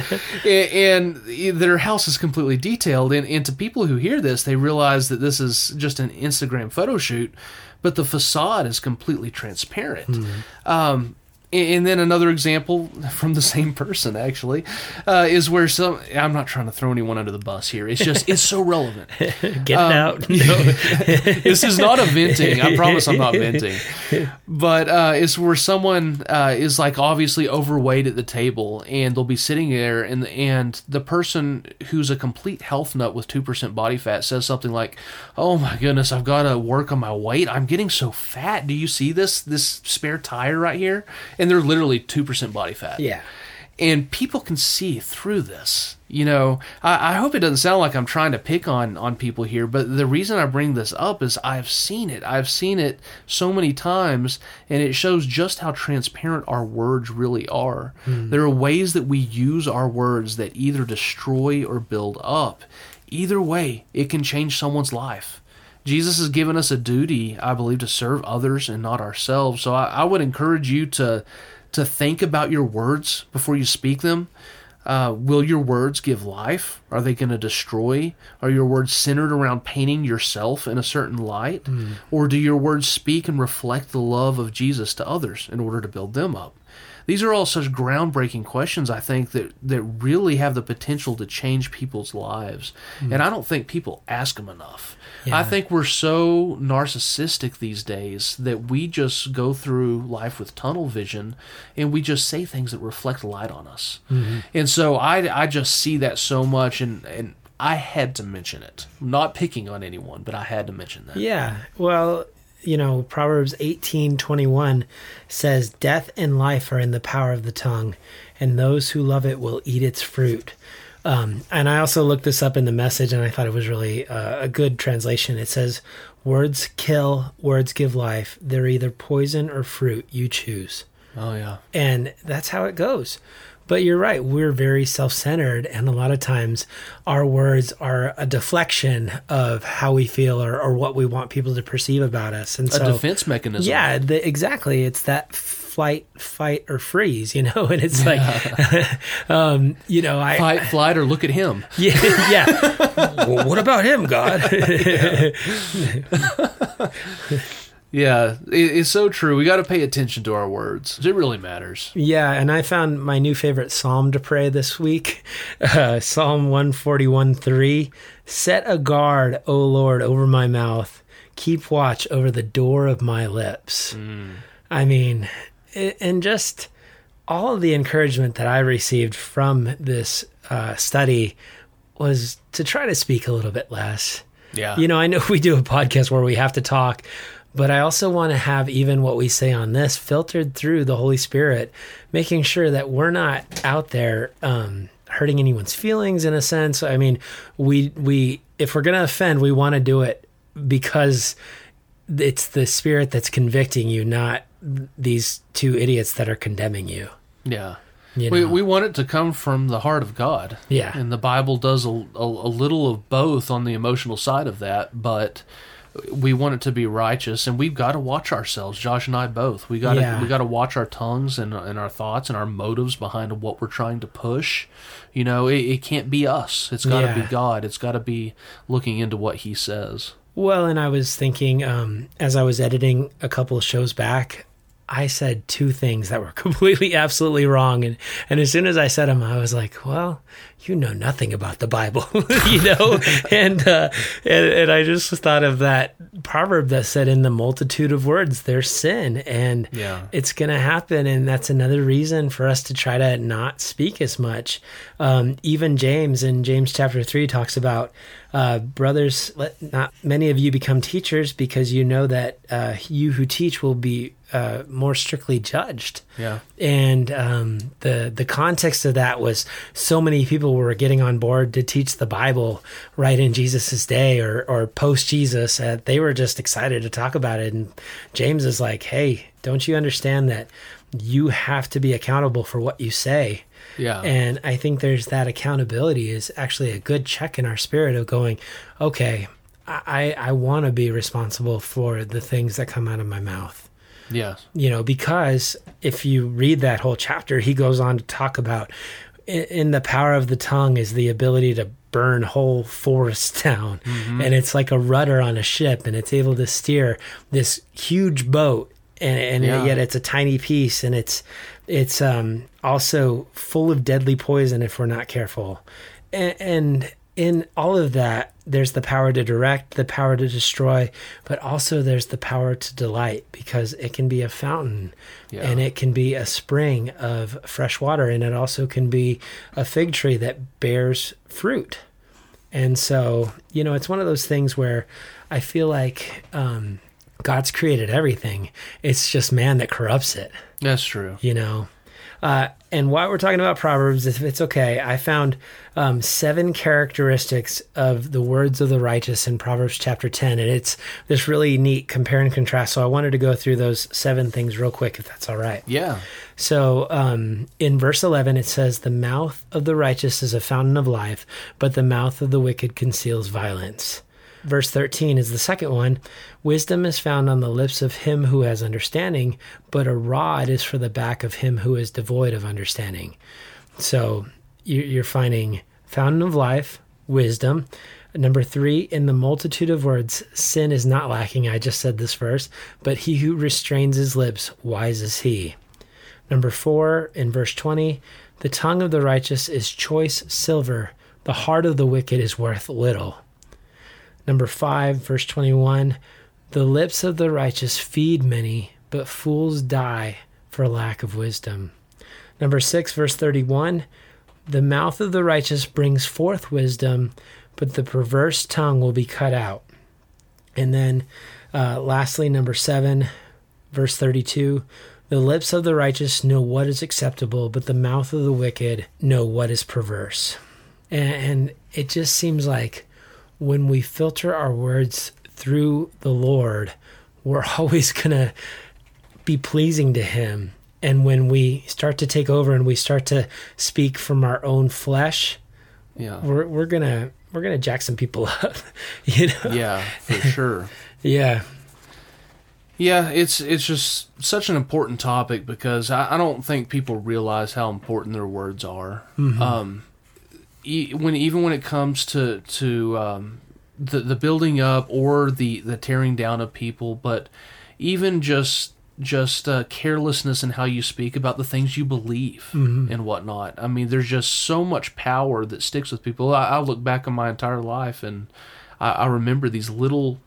And their house is completely detailed. And to people who hear this, they realize that this is just an Instagram photo shoot, but the facade is completely transparent. Mm-hmm. And then another example from the same person, actually, is where some... I'm not trying to throw anyone under the bus here. It's just, it's so relevant. Get it out. No. This is not a venting. I promise I'm not venting. But it's where someone is like obviously overweight at the table, and they'll be sitting there, and the person who's a complete health nut with 2% body fat says something like, "Oh my goodness, I've got to work on my weight. I'm getting so fat. Do you see this spare tire right here?" And they're literally 2% body fat. Yeah. And people can see through this. You know, I hope it doesn't sound like I'm trying to pick on people here, but the reason I bring this up is I've seen it. I've seen it so many times, and it shows just how transparent our words really are. Mm. There are ways that we use our words that either destroy or build up. Either way, it can change someone's life. Jesus has given us a duty, I believe, to serve others and not ourselves. So I would encourage you to think about your words before you speak them. Will your words give life? Are they going to destroy? Are your words centered around painting yourself in a certain light? Mm. Or do your words speak and reflect the love of Jesus to others in order to build them up? These are all such groundbreaking questions, I think, that really have the potential to change people's lives. Mm. And I don't think people ask them enough. Yeah. I think we're so narcissistic these days that we just go through life with tunnel vision, and we just say things that reflect light on us. Mm-hmm. And so I just see that so much, and I had to mention it. I'm not picking on anyone, but I had to mention that. Yeah, well... You know, Proverbs 18:21 says, "Death and life are in the power of the tongue, and those who love it will eat its fruit." And I also looked this up in the Message, and I thought it was really a good translation. It says, "Words kill, words give life. They're either poison or fruit. You choose." Oh, yeah. And that's how it goes. But you're right, we're very self-centered, and a lot of times our words are a deflection of how we feel or what we want people to perceive about us. And so, a defense mechanism. Yeah, exactly. It's that flight, fight, or freeze, you know? And it's like, you know, Fight, flight, or look at him. Yeah. Yeah. Well, what about him, God? Yeah, it's so true. We got to pay attention to our words. It really matters. Yeah, and I found my new favorite psalm to pray this week, Psalm 141:3. "Set a guard, O Lord, over my mouth. Keep watch over the door of my lips." Mm. I mean, and just all of the encouragement that I received from this study was to try to speak a little bit less. Yeah. You know, I know we do a podcast where we have to talk, but I also want to have even what we say on this filtered through the Holy Spirit, making sure that we're not out there hurting anyone's feelings in a sense. I mean, we if we're going to offend, we want to do it because it's the Spirit that's convicting you, not these two idiots that are condemning you. Yeah. You know? We want it to come from the heart of God. Yeah. And the Bible does a little of both on the emotional side of that, but... we want it to be righteous, and we've got to watch ourselves. Josh and I both. We got to watch our tongues and our thoughts and our motives behind what we're trying to push. You know, it can't be us. It's got to be God. It's got to be looking into what He says. Well, and I was thinking as I was editing a couple of shows back, I said two things that were completely, absolutely wrong. And as soon as I said them, I was like, well, you know nothing about the Bible, you know? And I just thought of that proverb that said, in the multitude of words, there's sin. And it's going to happen. And that's another reason for us to try to not speak as much. Even James in James chapter 3 talks about, brothers, let not many of you become teachers, because you know that you who teach will be more strictly judged. Yeah. And the context of that was so many people were getting on board to teach the Bible right in Jesus's day or post Jesus. They were just excited to talk about it. And James is like, hey, don't you understand that you have to be accountable for what you say? Yeah. And I think there's that accountability is actually a good check in our spirit of going, okay, I want to be responsible for the things that come out of my mouth. Yes. You know, because if you read that whole chapter, he goes on to talk about in the power of the tongue is the ability to burn whole forests down. Mm-hmm. And it's like a rudder on a ship, and it's able to steer this huge boat. And yet it's a tiny piece, and it's also full of deadly poison if we're not careful. And in all of that, there's the power to direct, the power to destroy, but also there's the power to delight, because it can be a fountain, and it can be a spring of fresh water, and it also can be a fig tree that bears fruit. And so, you know, it's one of those things where I feel like God's created everything. It's just man that corrupts it. That's true. You know? And while we're talking about Proverbs, if it's okay, I found 7 characteristics of the words of the righteous in Proverbs chapter 10. And it's this really neat compare and contrast. So I wanted to go through those 7 things real quick, if that's all right. Yeah. So in verse 11, it says, the mouth of the righteous is a fountain of life, but the mouth of the wicked conceals violence. Verse 13 is the second one. Wisdom is found on the lips of him who has understanding, but a rod is for the back of him who is devoid of understanding. So you're finding fountain of life, wisdom. Number 3, in the multitude of words, sin is not lacking. I just said this verse, but he who restrains his lips, wise is he. Number 4, in verse 20, the tongue of the righteous is choice silver. The heart of the wicked is worth little. Number 5, verse 21, the lips of the righteous feed many, but fools die for lack of wisdom. Number 6, verse 31, the mouth of the righteous brings forth wisdom, but the perverse tongue will be cut out. And then lastly, number 7, verse 32, the lips of the righteous know what is acceptable, but the mouth of the wicked know what is perverse. And it just seems like when we filter our words through the Lord, we're always going to be pleasing to him. And when we start to take over and we start to speak from our own flesh, we're going to jack some people up, you know? Yeah, for sure. Yeah. Yeah, it's just such an important topic, because I don't think people realize how important their words are. Mm-hmm. When it comes to the building up or the tearing down of people, but even just carelessness in how you speak about the things you believe and whatnot. I mean, there's just so much power that sticks with people. I look back on my entire life and I remember these little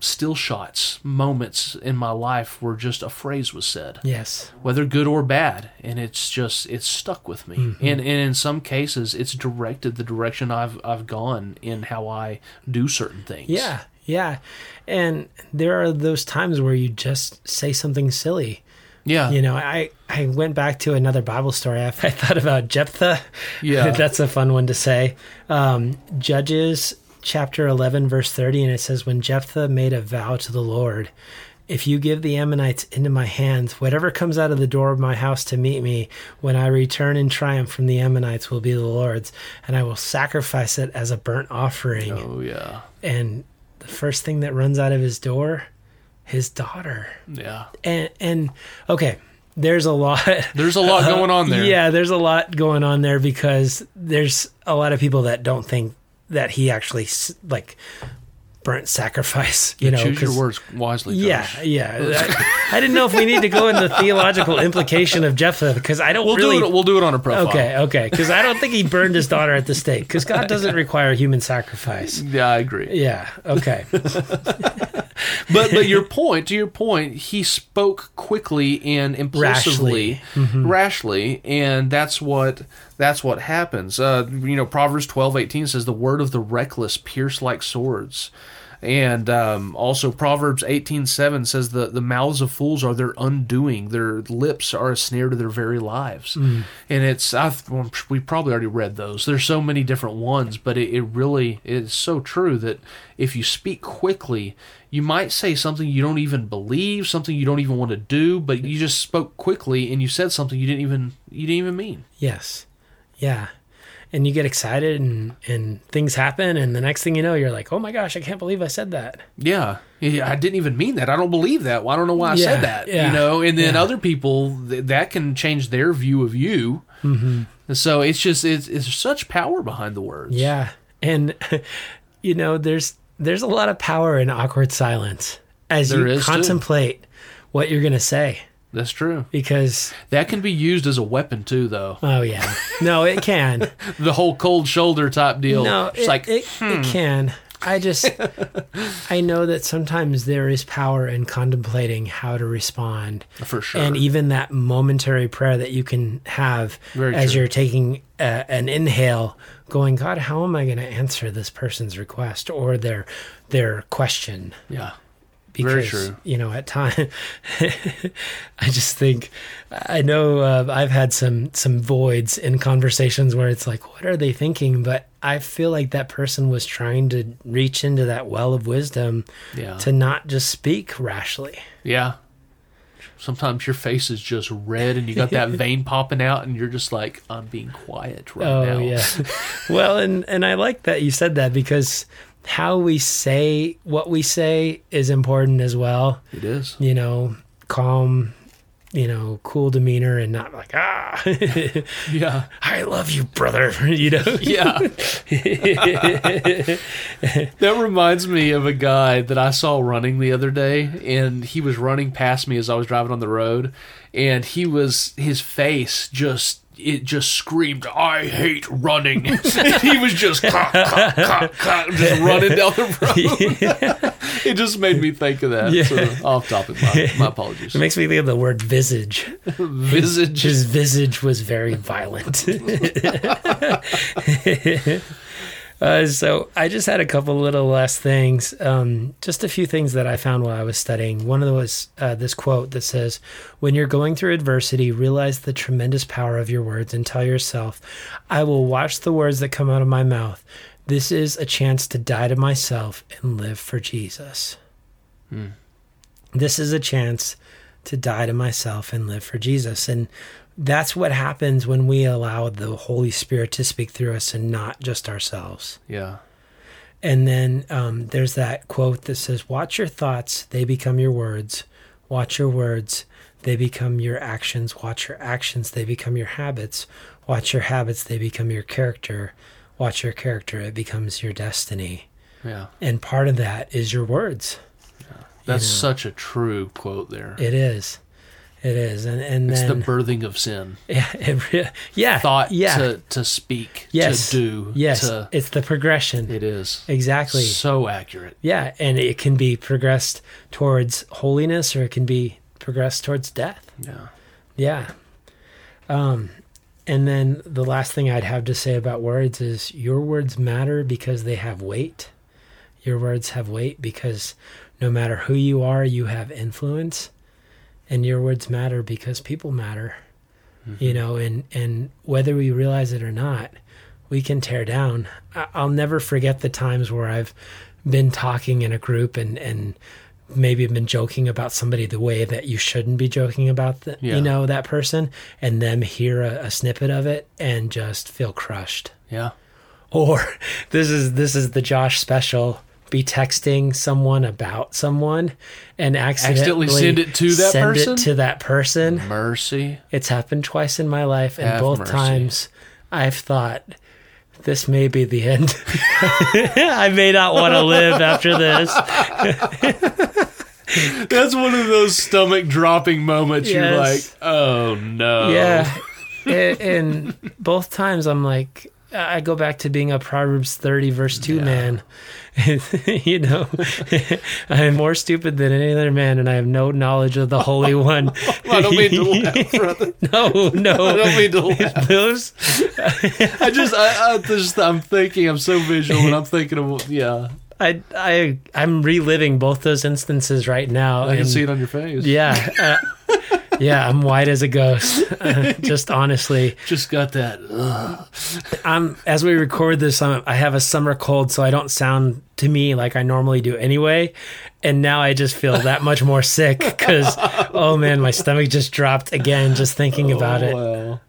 still shots moments in my life where just a phrase was said. Yes. Whether good or bad. And it's stuck with me. Mm-hmm. And in some cases it's directed the direction I've gone in how I do certain things. Yeah. Yeah. And there are those times where you just say something silly. Yeah. You know, I went back to another Bible story. I thought about Jephthah. Yeah. That's a fun one to say. Judges chapter 11, verse 30, and it says, when Jephthah made a vow to the Lord, if you give the Ammonites into my hands, whatever comes out of the door of my house to meet me, when I return in triumph from the Ammonites will be the Lord's, and I will sacrifice it as a burnt offering. Oh, yeah. And the first thing that runs out of his door, his daughter. Yeah. And okay, there's a lot. There's a lot going on there. Yeah, there's a lot going on there, because there's a lot of people that don't think that he actually like burnt sacrifice, you know. Choose your words wisely. Yeah, gosh. Yeah. I didn't know if we need to go into the theological implication of Jephthah, because I don't. We'll do it on a profile. Okay. Because I don't think he burned his daughter at the stake, because God doesn't require human sacrifice. Yeah, I agree. Yeah. Okay. But to your point, he spoke quickly and impulsively, rashly, and that's what happens. Proverbs 12:18 says, the word of the reckless pierce like swords. And also Proverbs 18:7 says the mouths of fools are their undoing. Their lips are a snare to their very lives. Mm. And we probably already read those. There's so many different ones, but it really is so true that if you speak quickly, you might say something you don't even believe, something you don't even want to do, but you just spoke quickly and you said something you didn't even mean. Yes. Yeah. And you get excited and things happen, and the next thing you know, you're like, oh my gosh, I can't believe I said that. Yeah, I didn't even mean that. I don't believe that. Well, I don't know why I said that. Yeah. You know, and then other people, that can change their view of you. Mm-hmm. And so it's just, it's such power behind the words. Yeah. And, you know, there's a lot of power in awkward silence as you contemplate what you're going to say. That's true. Because that can be used as a weapon too, though. Oh yeah. No, it can. The whole cold shoulder type deal. No, it can. I know that sometimes there is power in contemplating how to respond. For sure. And even that momentary prayer that you can have you're taking an inhale, going, God, how am I going to answer this person's request or their question? Yeah. Because, very true. You know, at times, I just think, I know I've had some voids in conversations where it's like, what are they thinking? But I feel like that person was trying to reach into that well of wisdom to not just speak rashly. Yeah. Sometimes your face is just red and you got that vein popping out and you're just like, I'm being quiet now. Oh, yeah. Well, and I like that you said that because how we say what we say is important as well. It is. You know, calm, you know, cool demeanor and not like, yeah, I love you, brother, you know? Yeah. That reminds me of a guy that I saw running the other day, and he was running past me as I was driving on the road, and his face just... it just screamed, I hate running. He was just, just running down the road. It just made me think of that. Yeah. So off topic, my apologies. It makes me think of the word visage. Visage. His visage was very violent. So I just had a couple little last things, just a few things that I found while I was studying. One of them was this quote that says, when you're going through adversity, realize the tremendous power of your words and tell yourself, I will watch the words that come out of my mouth. This is a chance to die to myself and live for Jesus. Hmm. This is a chance to die to myself and live for Jesus. And that's what happens when we allow the Holy Spirit to speak through us and not just ourselves. Yeah. And then there's that quote that says, watch your thoughts, they become your words. Watch your words, they become your actions. Watch your actions, they become your habits. Watch your habits, they become your character. Watch your character, it becomes your destiny. Yeah. And part of that is your words. Yeah. That's such a true quote there. It is. It is, and it's then, the birthing of sin. Yeah, thought to speak, to do. Yes, it's the progression. It is exactly so accurate. Yeah, and it can be progressed towards holiness, or it can be progressed towards death. Yeah. And then the last thing I'd have to say about words is your words matter because they have weight. Your words have weight because no matter who you are, you have influence. And your words matter because people matter, you know, and whether we realize it or not, we can tear down. I'll never forget the times where I've been talking in a group and maybe been joking about somebody the way that you shouldn't be joking about, you know, that person, and them hear a snippet of it and just feel crushed. Yeah. Or this is the Josh special. Be texting someone about someone and accidentally send it to that person. Mercy. It's happened twice in my life, and both times I've thought, this may be the end. I may not want to live after this. That's one of those stomach-dropping moments. Yes. You're like, oh, no. Yeah. And both times I'm like... I go back to being a Proverbs 30 verse 2 man. You know, I am more stupid than any other man, and I have no knowledge of the Holy One. I don't mean to laugh, brother. No. I don't mean to laugh. I'm thinking, I'm so visual, and I'm thinking of, I'm reliving both those instances right now. I can see it on your face. Yeah. Yeah, I'm white as a ghost. Just honestly. Just got that. As we record this, I have a summer cold, so I don't sound to me like I normally do anyway. And now I just feel that much more sick because, oh man, my stomach just dropped again just thinking about it. Wow.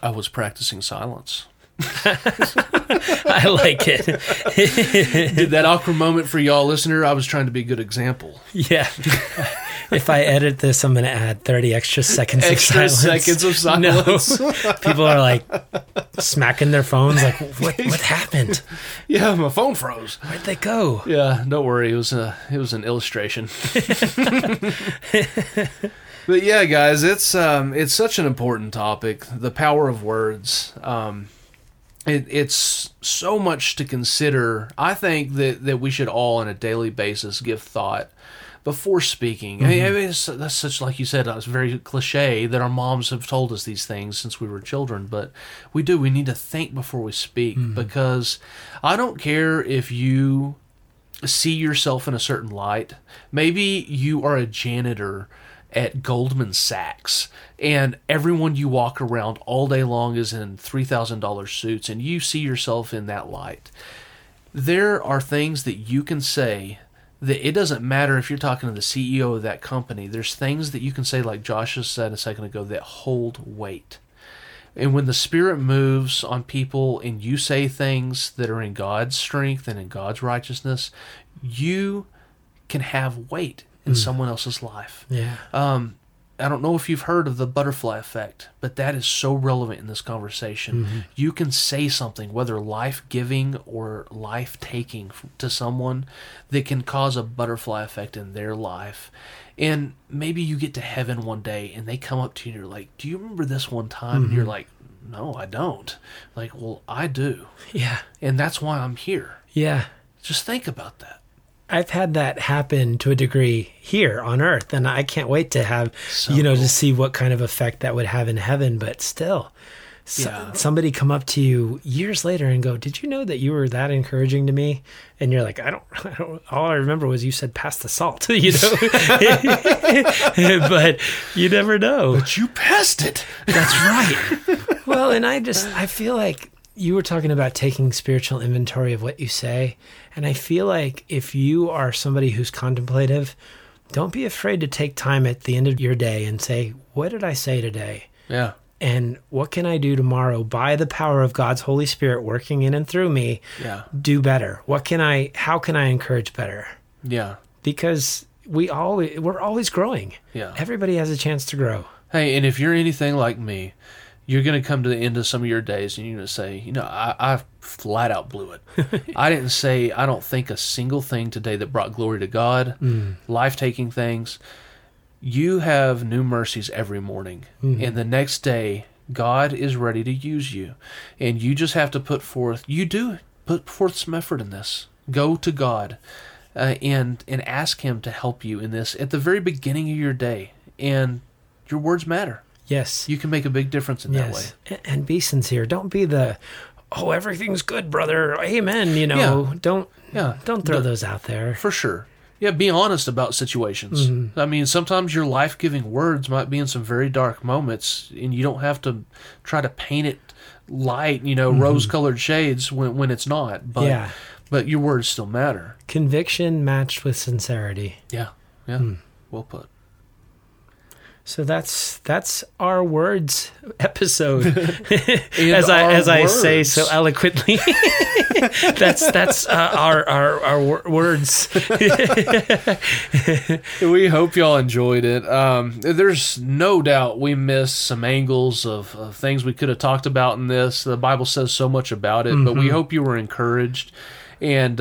I was practicing silence. I like it. Did that awkward moment for y'all, listener? I was trying to be a good example. Yeah. If I edit this, I'm going to add 30 extra seconds of silence. No. People are like smacking their phones like, what happened? Yeah, my phone froze. Where'd they go? Yeah, don't worry. It was an illustration. But yeah, guys, it's such an important topic, the power of words. It's so much to consider. I think that we should all on a daily basis give thought before speaking. Mm-hmm. I mean that's such, like you said, it's very cliche that our moms have told us these things since we were children, but we need to think before we speak, mm-hmm. because I don't care if you see yourself in a certain light. Maybe you are a janitor at Goldman Sachs, and everyone you walk around all day long is in $3,000 suits, and you see yourself in that light. There are things that you can say that it doesn't matter if you're talking to the CEO of that company. There's things that you can say, like Josh just said a second ago, that hold weight. And when the Spirit moves on people and you say things that are in God's strength and in God's righteousness, you can have weight in someone else's life. Yeah. I don't know if you've heard of the butterfly effect, but that is so relevant in this conversation. Mm-hmm. You can say something, whether life-giving or life-taking, to someone that can cause a butterfly effect in their life. And maybe you get to heaven one day and they come up to you and you're like, do you remember this one time? Mm-hmm. And you're like, no, I don't. Like, well, I do. Yeah. And that's why I'm here. Yeah. Just think about that. I've had that happen to a degree here on earth, and I can't wait to have, to see what kind of effect that would have in heaven. But still, somebody come up to you years later and go, did you know that you were that encouraging to me? And you're like, I don't all I remember was you said, pass the salt, but you never know. But you passed it. That's right. Well, and I feel like, you were talking about taking spiritual inventory of what you say. And I feel like if you are somebody who's contemplative, don't be afraid to take time at the end of your day and say, what did I say today? Yeah. And what can I do tomorrow by the power of God's Holy Spirit working in and through me? Yeah. Do better. How can I encourage better? Yeah. Because we're always growing. Yeah. Everybody has a chance to grow. Hey, and if you're anything like me, you're going to come to the end of some of your days and you're going to say, I flat out blew it. I didn't say, I don't think, a single thing today that brought glory to God, life-taking things. You have new mercies every morning. Mm-hmm. And the next day, God is ready to use you. And you just have to put forth some effort in this. Go to God and ask Him to help you in this at the very beginning of your day. And your words matter. Yes. You can make a big difference in that way. And be sincere. Don't be the, everything's good, brother. Amen. Yeah. Don't throw those out there. For sure. Yeah, be honest about situations. Mm-hmm. I mean, sometimes your life-giving words might be in some very dark moments, and you don't have to try to paint it light, rose-colored shades when it's not. But, but your words still matter. Conviction matched with sincerity. Yeah. Yeah. Mm. Well put. So that's our words episode, as I say so eloquently. That's our words. We hope y'all enjoyed it. There's no doubt we missed some angles of things we could have talked about in this. The Bible says so much about it, but we hope you were encouraged. And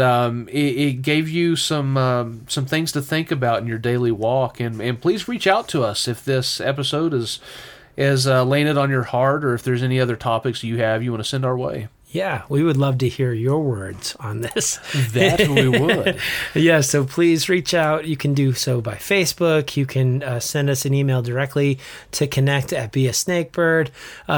it gave you some things to think about in your daily walk. And please reach out to us if this episode is laying it on your heart, or if there's any other topics you want to send our way. Yeah, we would love to hear your words on this. That we would. Yeah, so please reach out. You can do so by Facebook. You can send us an email directly to connect@beasnakebird.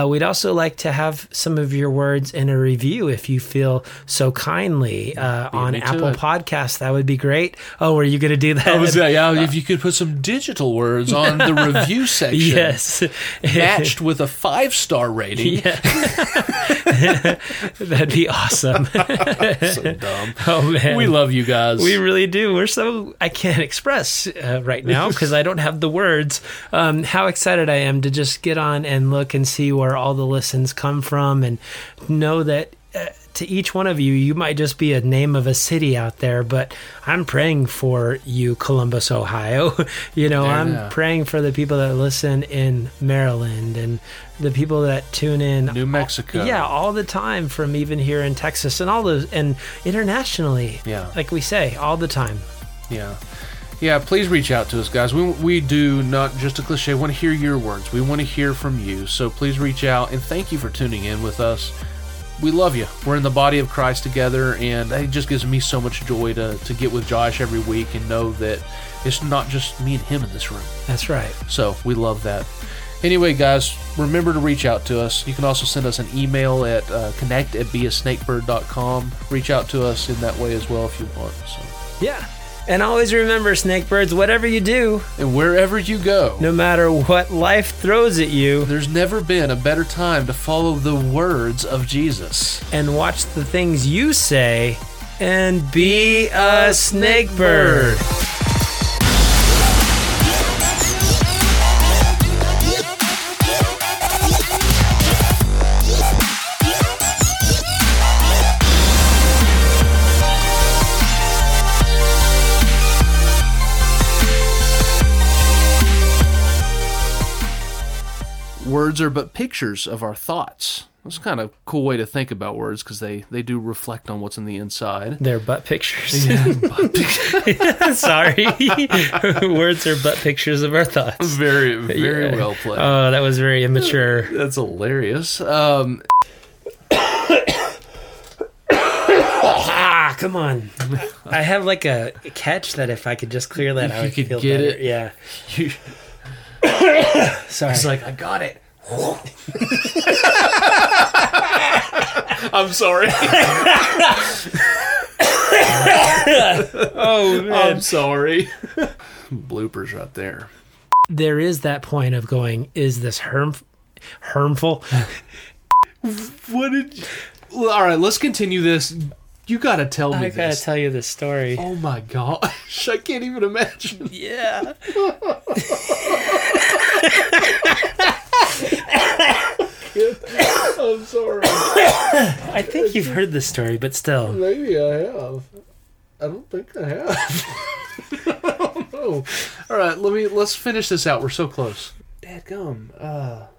We'd also like to have some of your words in a review if you feel so kindly on Apple Podcasts. That would be great. Oh, are you going to do that? I was gonna, if you could put some digital words on the review section. Yes. Matched with a 5-star rating. Yeah. That'd be awesome. So dumb. Oh, man. We love you guys. We really do. We're so, I can't express right now because I don't have the words, how excited I am to just get on and look and see where all the listens come from and know that to each one of you, you might just be a name of a city out there, but I'm praying for you, Columbus, Ohio. I'm praying for the people that listen in Maryland and the people that tune in New Mexico. All the time from even here in Texas and all those and internationally. Yeah. Like we say, all the time. Yeah. Yeah, please reach out to us, guys. We do, not just a cliche, want to hear your words. We want to hear from you. So please reach out, and thank you for tuning in with us. We love you. We're in the body of Christ together, and it just gives me so much joy to get with Josh every week and know that it's not just me and him in this room. That's right. So we love that. Anyway, guys, remember to reach out to us. You can also send us an email at connect@beasnakebird.com. Reach out to us in that way as well if you want. So. Yeah. And always remember, Snakebirds, whatever you do and wherever you go, no matter what life throws at you, there's never been a better time to follow the words of Jesus. And watch the things you say and be a Snakebird. Words are but pictures of our thoughts. That's kind of a cool way to think about words because they do reflect on what's in the inside. They're butt pictures. Yeah, butt pictures. Sorry. Words are butt pictures of our thoughts. Very, very well played. Oh, that was very immature. That's hilarious. Come on. I have like a catch that if I could just clear that out, I could feel get better. It. Yeah. Sorry. He's like, I got it. I'm sorry. Oh, man. I'm sorry. Bloopers right there. There is that point of going, is this harmful? What did you... All right, let's continue this. You got to tell me this. I got to tell you this story. Oh, my gosh. I can't even imagine. Yeah. I'm sorry. I think you've heard this story, but still. Maybe I have. I don't think I have. I don't know. All right, let's finish this out. We're so close. Dadgum.